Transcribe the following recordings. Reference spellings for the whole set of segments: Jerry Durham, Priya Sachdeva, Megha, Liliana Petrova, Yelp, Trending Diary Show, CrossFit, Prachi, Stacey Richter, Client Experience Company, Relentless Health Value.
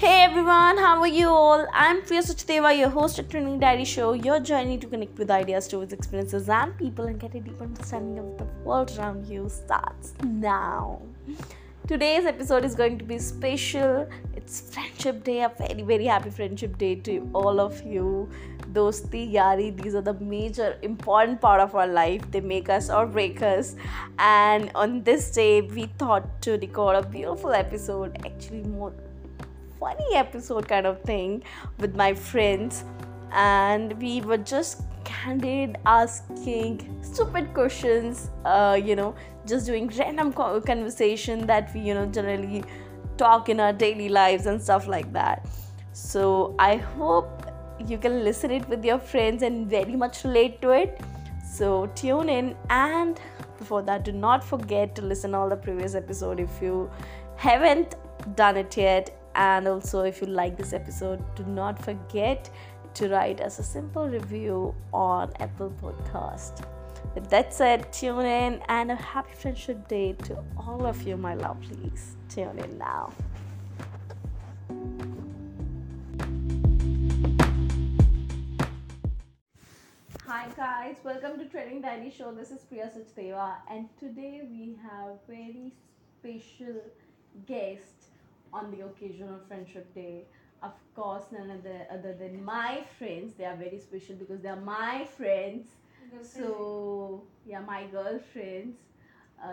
Hey everyone, how are you all? I'm Priya Sachdeva, your host at Trending Diary Show, your journey to connect with ideas, stories, experiences and people and get a deeper understanding of the world around you starts now. Today's episode is going to be special. It's Friendship Day, a very very happy Friendship Day to all of you. Dosti, Yari, these are the major important part of our life. They make us or break us. And on this day, we thought to record a beautiful episode, actually more funny episode kind of thing with my friends, and we were just candid, asking stupid questions, just doing random conversation that we generally talk in our daily lives and stuff like that. So I hope you can listen it with your friends and very much relate to it. So tune in, and before that, do not forget to listen all the previous episode if you haven't done it yet. And also, if you like this episode, do not forget to write us a simple review on Apple Podcast. With that said, tune in, and a happy Friendship Day to all of you, my lovelies. Tune in now. Hi guys, welcome to Trending Diary Show. This is Priya Sachdeva, and today we have very special guest on the occasion of Friendship Day. Of course, none other than my friends. They are very special because they are my friends. So, yeah, my girlfriends.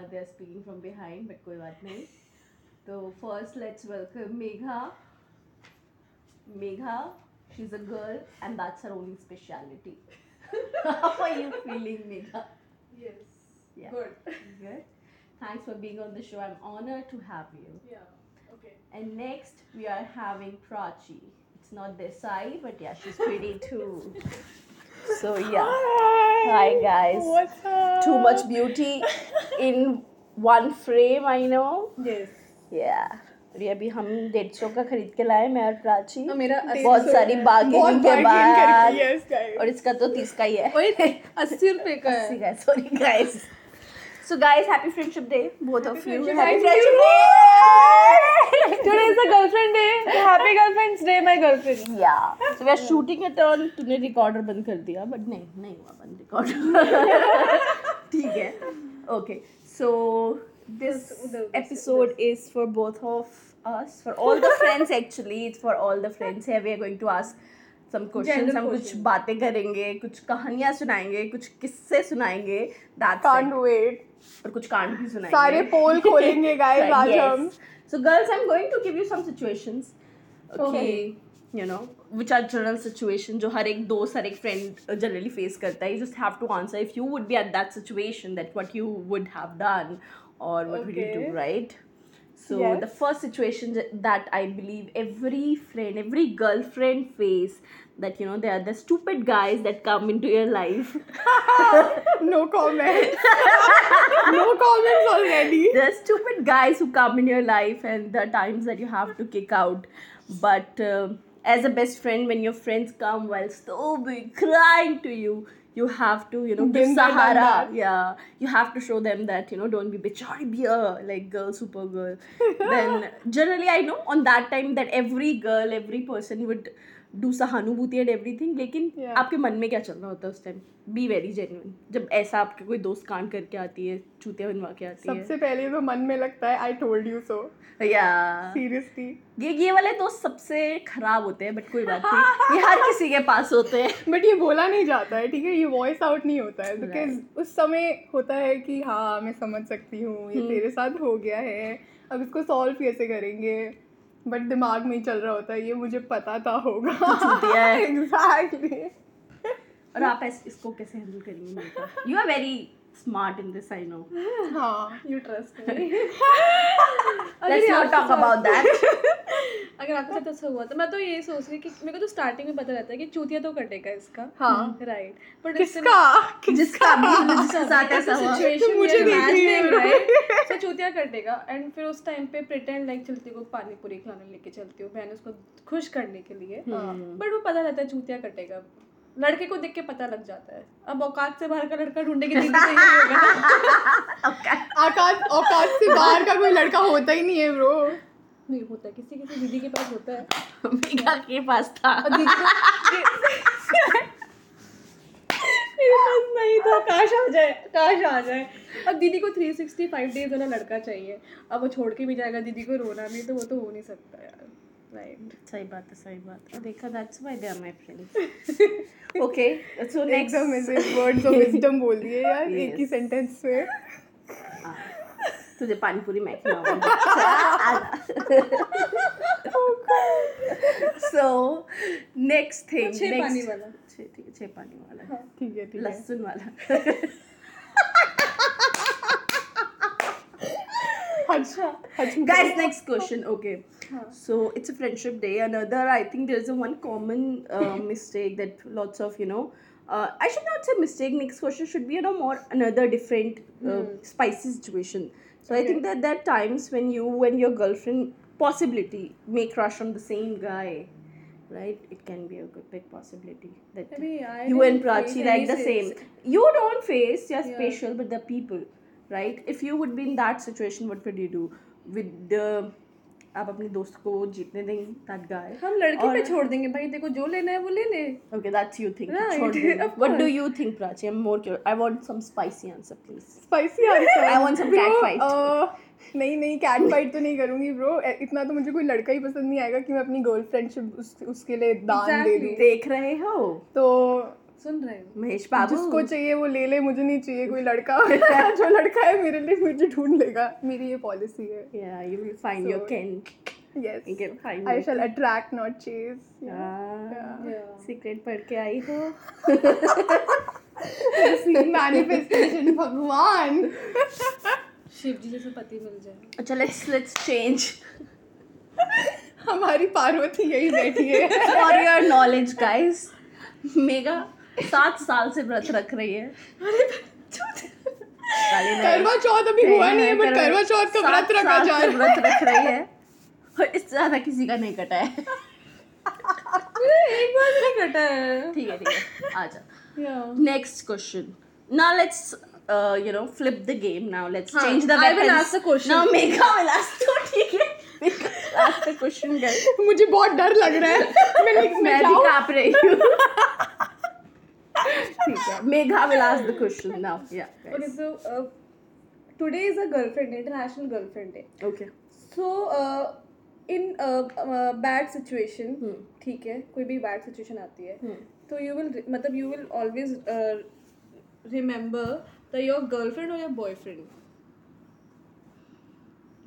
They are speaking from behind, but koi baat nahi. So, first, let's welcome Megha. Megha, she's a girl, and that's her only speciality. How are you feeling, Megha? Yes. Yeah. Good. Good. Thanks for being on the show. I'm honored to have you. Yeah. Okay. And next, we are having Prachi. It's not Desai, but yeah, she's pretty too. So yeah. Hi guys. What's up? Too much beauty in one frame, I know. Yes. Yeah. अरे अभी हम 150 का खरीद के लाए मैं और प्राची बहुत सारी बार्गेनिंग के बाद और इसका तो 30 का ही है और 80 रुपए का है 80 का sorry guys. So guys, happy Friendship Day, both happy of you. Happy Friendship Day! Today is the Girlfriend Day. Happy Girlfriend's Day, my girlfriend. Yeah. So we are shooting it on. तूने recorder बंद कर दिया, but नहीं हुआ बंद recorder. ठीक है. Okay. So this episode is for both of us, for all the friends actually. It's for all the friends here. We are going to ask some questions, हम कुछ बातें करेंगे, कुछ कहानियाँ सुनाएंगे, कुछ किस्से सुनाएंगे. Can't wait. और कुछ कांड भी सुनाएंगे. सारे पोल खोलेंगे guys आज हम. So girls, I'm going to give you some situations. Okay. You know, which are general situations जो हर एक दोस्त, हर एक friend generally face करता है. You just have to answer if you would be at that situation, that what you would have done or what would you do, right? So the first situation that I believe every friend, every girlfriend face, that they are the stupid guys that come into your life. No comments. No comments already. The stupid guys who come in your life and the times that you have to kick out. But as a best friend, when your friends come while sobbing, crying to you, you have to, give Sahara. Yeah. You have to show them that, don't be bichari, be a, like, girl, super girl. Then, generally, I know on that time that every girl, every person would do sahanubhuti and everything. Lekin, aapke man mein kya chal raha hota us time? Be very genuine. Jab aisa aapke koi dost kaand karke aati hai, chute banwa ke aati hai. Sabse pehle to man mein lagta hai, I told you so. Yeah. Seriously. ये वाले दोस्त सबसे खराब होते हैं, but कोई बात नहीं, ये हर किसी के पास होते हैं, बट ये बोला नहीं जाता है. ठीक है, ये वॉइस आउट नहीं होता है बिकॉज उस समय होता है कि हाँ मैं समझ सकती हूँ, ये तेरे साथ हो गया है, अब इसको सॉल्व कैसे करेंगे, बट दिमाग में ही चल रहा होता है ये मुझे पता था होगा. एग्जैक्टली. और आप इसको कैसे हैंडल करेंगे? You are very smart in this, I know. हाँ, you trust me. Let's not talk about that. अगर आपके साथ ऐसा हुआ तो मैं तो ये सोच रही कि मेरे को तो स्टार्टिंग में पता रहता है कि चूतिया तो कटेगा इसका. हाँ, राइट. पर जिसका भी जिसके साथ ऐसा सिचुएशन मुझे देख रहा है तो चूतिया कटेगा. एंड फिर उस टाइम पे प्रिटेंड लाइक चलती को पानी पूरी खिलाने लेके चलती हूँ बहन उसको खुश करने के लिए, बट वो पता रहता है चूतिया कटेगा. लड़के को देख के पता लग जाता है अब औकात से बाहर का लड़का ढूंढने के लिए औकात से बाहर का कोई लड़का होता ही नहीं है ब्रो. नहीं होता है, किसी किसी दीदी के पास होता है, मेघा के पास था, मेरे पास नहीं था, काश आ जाए, काश आ जाए। अब दीदी को 365 डेज वाला लड़का चाहिए, अब वो छोड़ के भी जाएगा, दीदी को रोना भी, तो वो तो हो नहीं सकता यार। Right. सही बात है, सही बात है। देखा, that's why they are my friends. Okay, so next. Words of wisdom बोल दिए यार, एक ही sentence में। तुझे पानी पूरी मैं खिलाऊंगी। So next thing. छह पानी वाला। छह पानी वाला। ठीक है, ठीक है। लहसुन वाला। अच्छा। Guys, next question. Okay, so it's a friendship day. Another, I think there's a one common mistake that lots of, you know, I should not say mistake. Next question should be, you know, more another different spicy situation. So okay. I think that there are times when you and your girlfriend possibility may crush on the same guy, right? It can be a good big possibility that you and Prachi like the same. You don't face, you're special, but the people. Right? If you would be in that situation, what would you do? With the... आप अपने दोस्त को जीतने देंगे that guy? हम लड़के पे छोड़ देंगे भाई, देखो जो लेना है वो ले ले। Okay, that's you think. Right. छोड़ देंगे। What do you think, Prachi? I'm more curious. I want some spicy answer, please. Spicy answer? I want some cat fight. नहीं cat fight तो नहीं करूँगी bro. इतना तो मुझे कोई लड़का ही पसंद नहीं आएगा कि मैं अपनी girlfriendship उसके लिए दान दे दूँ। देख रहे हो? तो सुन रहे हो महेश बाबू, जिसको चाहिए वो ले ले, मुझे नहीं चाहिए कोई लड़का। जो लड़का है मेरे लिए, मुझे ढूंढ लेगा, मेरी ये पॉलिसी है। या you will find your kin. Yes, you can find. I shall attract, not chase. Yeah. Secret पढ़ के आई हो। Manifestation भगवान। शिव जी जैसा पति मिल जाए। अच्छा, let's change. हमारी पार्वती यही बैठी है। For your knowledge, guys. Megha 7 साल से व्रत रख रही है। करवा चौथ अभी हुआ नहीं है, बट करवा चौथ का व्रत रखा जा रहा है। व्रत रख रही है और इससे ज्यादा किसी का नहीं कटा है। एक बार नहीं कटा है। ठीक है, आजा। Next question. Now let's flip the game now. Let's change the weapons. I will ask the question. Now Megha will ask. तो ठीक है, Megha ask the question guys. मुझे बहुत डर लग रहा है। मैं भी काँप रही हूँ। ठीक है, Megha will ask the question now. Yeah. Guys. Okay, so today is a girlfriend day, International Girlfriend Day. Okay. So in a bad situation, ठीक है, कोई भी bad situation आती है, तो you will always remember that your girlfriend or your boyfriend.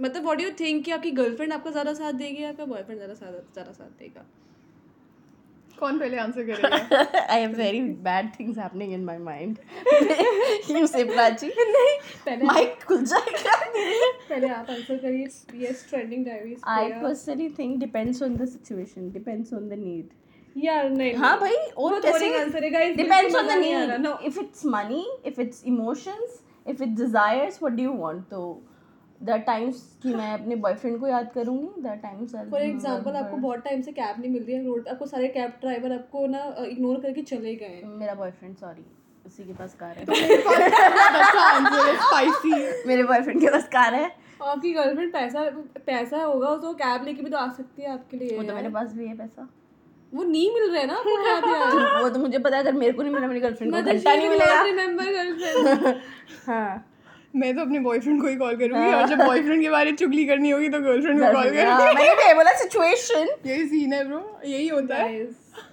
मतलब what do you think कि आपकी girlfriend आपका ज़्यादा साथ देगी या आपका boyfriend ज़्यादा साथ देगा? कौन पहले आंसर करेगा? I have very bad things happening in my mind. You say Prachi. नहीं, माइक खुल जाएगा। पहले आप आंसर करिए। Yes, trending diaries. I personally think depends on the situation, depends on the need. यार नहीं, हाँ भाई, और कैसे आंसर है guys? Depends on the need. If it's money, if it's emotions, if it's desires, what do you want? तो the times कि मैं अपने बॉयफ्रेंड को याद करूंगी, the times are for example आपको बहुत टाइम से कैब नहीं मिल रही है रोड, आपको सारे कैब ड्राइवर आपको ना इग्नोर करके चले गए। मेरा बॉयफ्रेंड, सॉरी, उसी के पास कार है। मेरे बॉयफ्रेंड के पास कार है। आपकी गर्लफ्रेंड पैसा होगा तो कैब लेके भी तो आ सकती है आपके लिए। वो तो मेरे पास भी है पैसा, वो नहीं मिल रहा है ना आपको कैब यार। वो तो मुझे पता है, अगर मेरे को नहीं मिला मेरी गर्लफ्रेंड को घंटा नहीं मिलेगा। Remember girlfriend. हाँ, मैं तो अपने बॉयफ्रेंड को ही कॉल करूंगी, और जब बॉयफ्रेंड के बारे में चुगली करनी होगी तो गर्लफ्रेंड को कॉल करूंगी। मैंने भी बोला सिचुएशन यही सीन है ब्रो, यही होता है।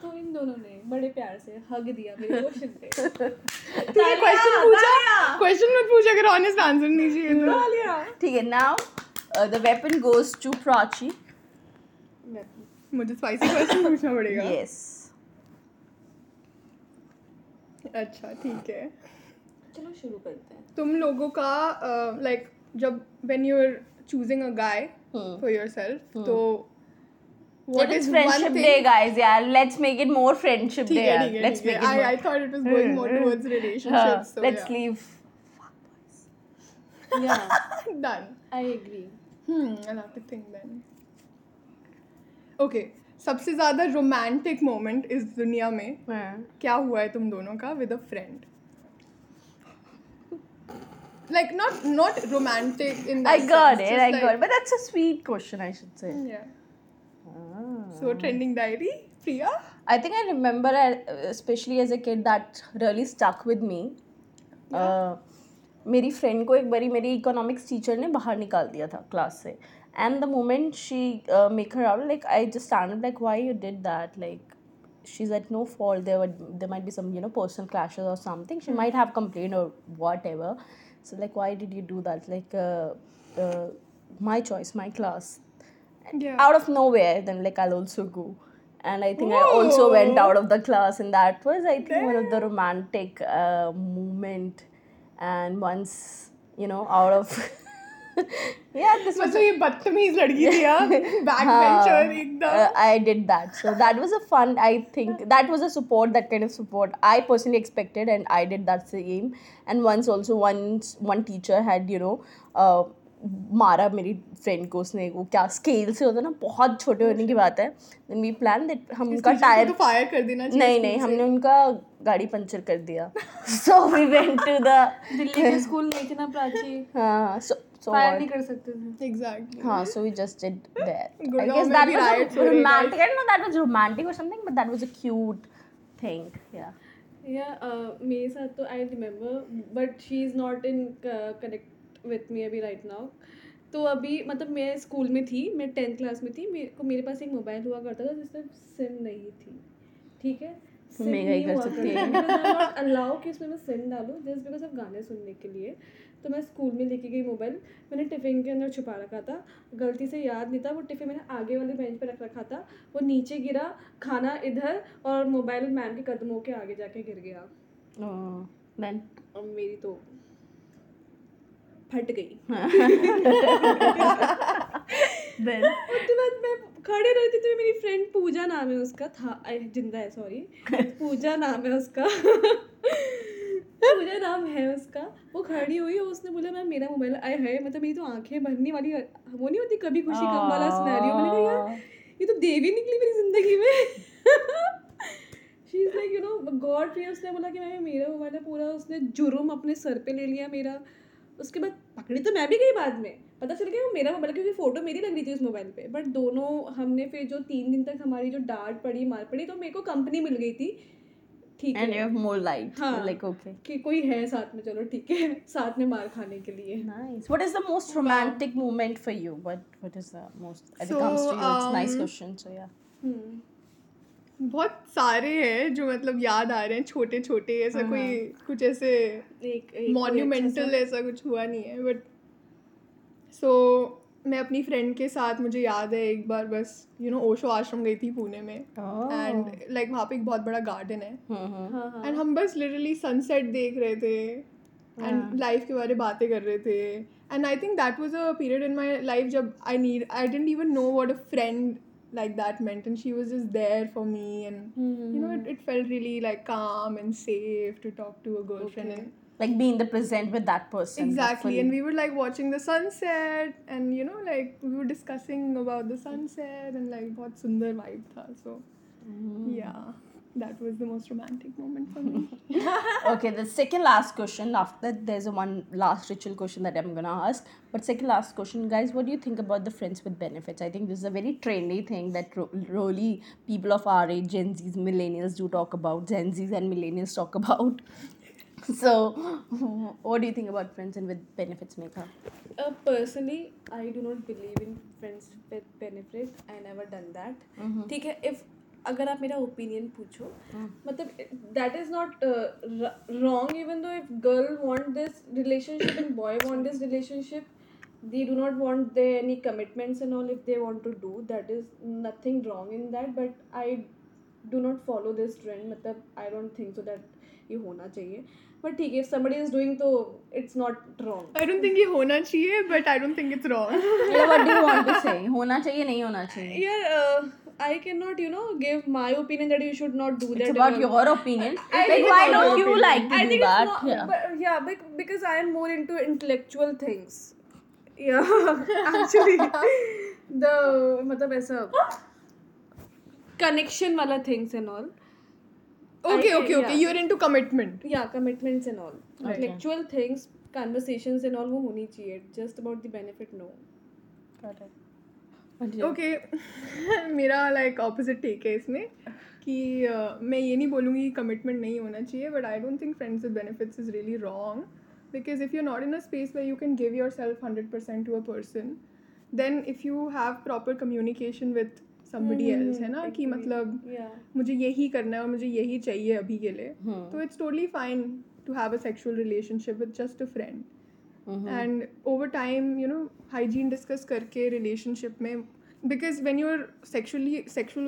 तो इन दोनों ने बड़े प्यार से हग दिया मेरे क्वेश्चन पे। तूने क्वेश्चन पूछा, क्वेश्चन मत पूछा अगर ऑनेस्ट आंसर नहीं चाहिए तो। ठीक है, now the weapon goes to Prachi. मुझे स्पाइसी क्वेश्चन पूछना पड़ेगा। यस, अच्छा ठीक है, चलो शुरू करते हैं। तुम लोगों का लाइक जब when you are choosing a guy for yourself, तो what is friendship day guys? यार let's make it more friendship day. Let's make it, I thought it was going more towards relationships, so let's leave fuck boys. Yeah done, I agree. I have to think then. Okay, सबसे ज़्यादा romantic moment इस दुनिया में क्या हुआ है तुम दोनों का with a friend? Like, not romantic in that sense. I got it. But that's a sweet question, I should say. Yeah. So, Trending Diary, Priya? I think I remember, especially as a kid, that really stuck with me. मेरी friend को एक बारी मेरी economics teacher ने बाहर निकाल दिया था क्लास से. And the moment she make her out, like, I just stand up, like, why you did that? Like, she's at no fault. There might be some, personal clashes or something. She might have complained or whatever. So, like, why did you do that? Like, my choice, my class. And out of nowhere, then, like, I'll also go. And I think I also went out of the class. And that was, I think, one of the romantic moment. And once, out of... yeah, this was... ये बदतमीज लड़की थी यार, backbencher एकदम. I did that. So that was a fun, I think, that was a support, that kind of support I personally expected, and I did that same. And once one teacher had, मारा मेरी friend को उसने वो क्या scale से होता है ना बहुत छोटे होने की बात है then we planned that हम उनका टायर फायर कर देना चाहिए नहीं हमने उनका गाड़ी पंचर कर दिया so we went to the Delhi के स्कूल लेके ना प्राची हाँ so फायर नहीं कर सकते थे exactly हाँ so we just did that I guess that was romantic I don't know that was romantic or something but that was a cute thing yeah मेरे साथ तो I remember but she's not in connect with me अभी right now तो अभी मतलब मैं school में थी मैं 10th क्लास में थी मेरे पास एक मोबाइल हुआ करता था जिसमें सिम नहीं थी ठीक है सिम नहीं हुआ करता था अलाउ कि उसमें मैं सिम डालूँ जस्ट बिकॉज ऑफ गाने सुनने के लिए तो मैं स्कूल में लेके गई मोबाइल मैंने टिफ़िन के अंदर छुपा रखा था गलती से याद नहीं था वो टिफ़िन मैंने आगे वाले बेंच पर रख रखा था वो नीचे गिरा खाना इधर और मोबाइल मैम के कदमों के आगे जाके गिर गया मैम मेरी तो फट गई उसके बाद मैं खड़े रहती थी मेरी फ्रेंड पूजा नाम है उसका था जिंदा है सॉरी पूजा नाम है उसका पूजा नाम है उसका वो खड़ी हुई और उसने बोला मैम मेरा मोबाइल आया है मतलब मेरी तो आंखें भरने वाली वो नहीं होती कभी खुशी कम वाला सिनेरियो मैंने कहा यार ये तो देवी निकली मेरी जिंदगी में she is like god please उसने बोला कि मैम मेरा मोबाइल पूरा उसने जुर्म अपने सर पे ले लिया मेरा उसके बाद पकड़ी तो मैं भी गई बाद में पता चल गया वो मेरा मोबाइल क्योंकि फ़ोटो मेरी लग रही थी उस मोबाइल पे बट दोनों हमने फिर जो 3 दिन तक हमारी जो डांट पड़ी मार पड़ी तो मेरे को कंपनी मिल गई थी ठीक है and you have more light like okay कि कोई है साथ में चलो ठीक है साथ में मार खाने के लिए nice what is the most romantic moment for you what is the most it comes to you it's nice question so yeah बहुत सारे हैं जो मतलब याद आ रहे हैं छोटे छोटे ऐसा कोई कुछ ऐसे मॉन्यूमेंटल ऐसा कुछ हुआ नहीं है बट सो मैं अपनी फ्रेंड के साथ मुझे याद है एक बार बस ओशो आश्रम गई थी पुणे में एंड लाइक वहाँ पे एक बहुत बड़ा गार्डन है एंड हम बस लिटरली सनसेट देख रहे थे एंड लाइफ के बारे में बातें कर रहे थे and I think that was a period in my life जब I didn't even know what a friend like that meant and she was just there for me and it felt really like calm and safe to talk to a girlfriend and like be in the present with that person exactly and we were like watching the sunset and like we were discussing about the sunset and like bahut sundar vibe tha so yeah that was the most romantic moment for me okay the second last question after that there's a one last ritual question that I'm gonna ask but second last question guys what do you think about the friends with benefits I think this is a very trendy thing that really people of our age Gen Z's millennials do talk about Gen Z's and millennials talk about so what do you think about friends and with benefits Megha personally I do not believe in friends with benefits I never done that theek hai if अगर आप मेरा opinion पूछो मतलब that is not wrong even though if girl want this relationship and boy want this relationship they do not want they any commitments and all if they want to do that is nothing wrong in that but I do not follow this trend मतलब I don't think so that ये होना चाहिए but ठीक है if somebody is doing तो it's not wrong I don't think ये होना चाहिए but I don't think it's wrong what do you want to say होना चाहिए नहीं होना चाहिए यार I cannot, give my opinion that you should not do that. It's about your opinion. Why don't you like to do that? But because I am more into intellectual things. Yeah, actually. The, aisa connection wala things and all. Okay. You're into commitment. Yeah, commitments and all. Intellectual things. conversations and all वो होनी चाहिए. Just about the benefit, no. Okay, मेरा like opposite take है इसमें कि मैं ये नहीं बोलूँगी commitment नहीं होना चाहिए, but I don't think friends with benefits is really wrong, because if you're not in a space where you can give yourself 100% to a person, then if you have proper communication with somebody else, है ना, कि मतलब मुझे यही करना है और मुझे यही चाहिए अभी के लिए, तो it's totally fine to have a sexual relationship with just a friend. Mm-hmm. And over time, you know, hygiene discuss karke relationship mein, because when you're sexual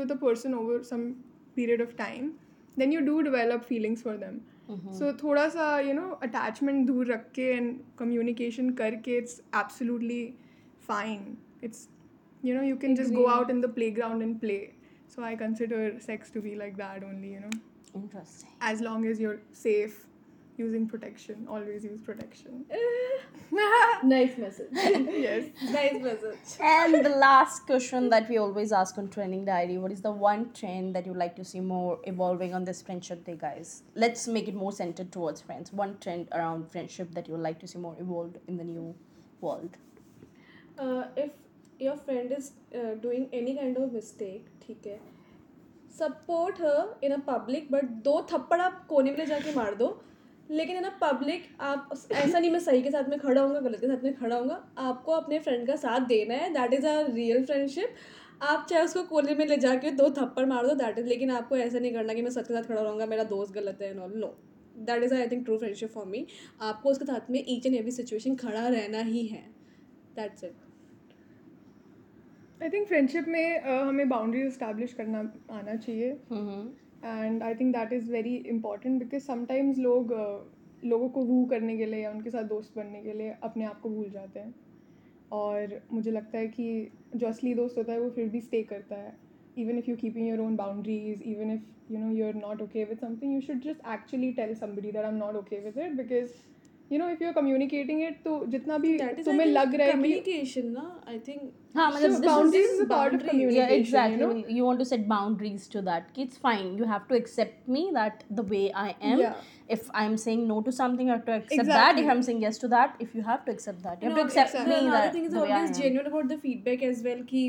with a person over some period of time, then you do develop feelings for them. Mm-hmm. So thoda sa, you know, attachment dur rakke and communication karke, it's absolutely fine. It's, you know, you can just go out in the playground and play. So I consider sex to be like that only, you know. Interesting. As long as you're safe. Using protection. Always use protection. Nice message. Yes. Nice message. And the last question that we always ask on Trending Diary. What is the one trend that you would like to see more evolving on this Friendship Day, guys? Let's make it more centered towards friends. One trend around friendship that you would like to see more evolved in the new world. If your friend is doing any kind of mistake, ठीक है, support her in a public, but दो थप्पड़ आप कोने में ले जाके मार दो. लेकिन है ना, पब्लिक आप ऐसा नहीं, मैं सही के साथ में खड़ा होऊंगा, गलत के साथ में खड़ा होऊंगा, आपको अपने फ्रेंड का साथ देना है. That is a real friendship. आप चाहे उसको कोने में ले जाके दो थप्पड़ मार दो, दैट इज, लेकिन आपको ऐसा नहीं करना कि मैं सच के साथ खड़ा रहूँगा, मेरा दोस्त गलत है, no no. That is I think true friendship for me. आपको उसके साथ में ईच एंड एवरी सिचुएशन खड़ा रहना ही है. That's it. I think friendship में हमें बाउंड्री इस्टेब्लिश करना आना चाहिए. And I think that is very important, because sometimes लोगों को woo करने के लिए या उनके साथ दोस्त बनने के लिए अपने आप को भूल जाते हैं, और मुझे लगता है कि जो असली दोस्त होता है वो फिर भी stay करता है. Even if you're keeping your own boundaries, even if you know you're not okay with something, you should just actually tell somebody that I'm not okay with it, because you know if you're communicating it, तो जितना भी तुम्हें लग रहा है communication ना, I think. हाँ, मतलब boundaries is a part of communication. Yeah, exactly. You know? You want to set boundaries to that. It's fine. You have to accept me that the way I am. Yeah. If I'm saying no to something, you have to accept that. If I'm saying yes to that, if you have to accept that, you have to accept me. Another thing is always genuine about the feedback as well. कि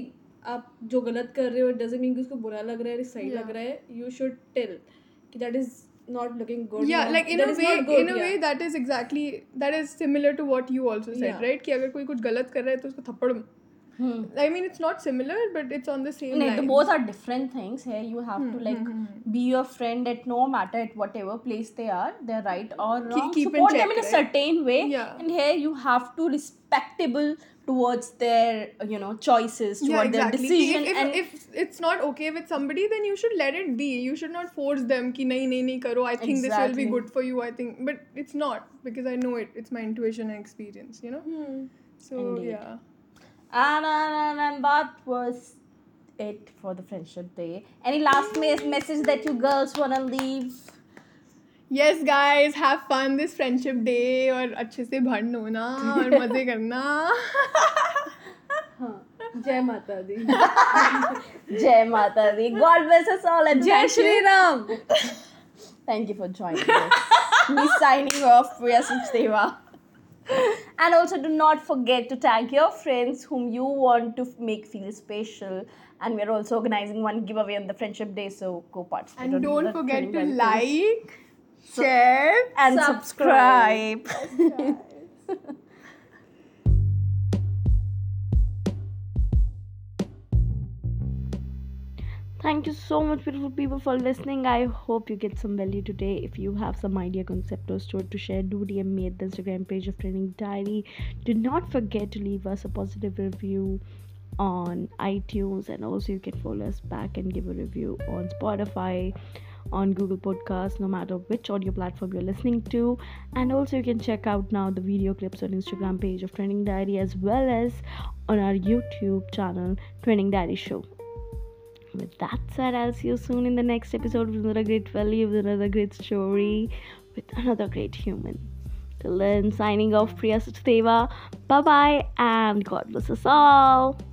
आप जो गलत कर रहे हो, it doesn't mean कि उसको बुरा लग रहा है, सही लग रहा है. You should tell कि that is not looking good. Yeah, like in a way that is exactly, that is similar to what you also said, right? कि अगर कोई कुछ गलत कर रहा है तो उसको थप्पड़. I mean, it's not similar, but it's on the same line. Both are different things. Here you have to be your friend at no matter at whatever place they are. They're right or wrong. Support them in a certain way. Yeah. And here you have to respectable towards their, you know, choices, toward their decision. If it's not okay with somebody, then you should let it be. You should not force them कि नहीं करो. I think this will be good for you. I think, but it's not, because I know it. It's my intuition and experience. You know. So indeed. Yeah. And that was it for the Friendship Day. Any last message that you girls want to leave? Yes, guys, have fun this Friendship Day. और अच्छे से भंड होना और मजे करना. हाँ, जय माता दी. जय माता दी. God bless us all and Jai Shri Ram. Thank you for joining us. Me signing off, Priya Sachdeva. And also do not forget to tag your friends whom you want to make feel special. And we are also organizing one giveaway on the Friendship Day, so go participate. And don't forget to like, share and subscribe. Thank you so much, beautiful people, for listening. I hope you get some value today. If you have some idea, concept or story to share, do DM me at the Instagram page of Trending Diary. Do not forget to leave us a positive review on iTunes, and also you can follow us back and give a review on Spotify, on Google Podcasts, no matter which audio platform you're listening to. And also you can check out now the video clips on Instagram page of Trending Diary, as well as on our YouTube channel, Trending Diary Show. With that said, I'll see you soon in the next episode with another great value, with another great story, with another great human. Till then, signing off, Priya Sachdeva. Bye bye, and God bless us all.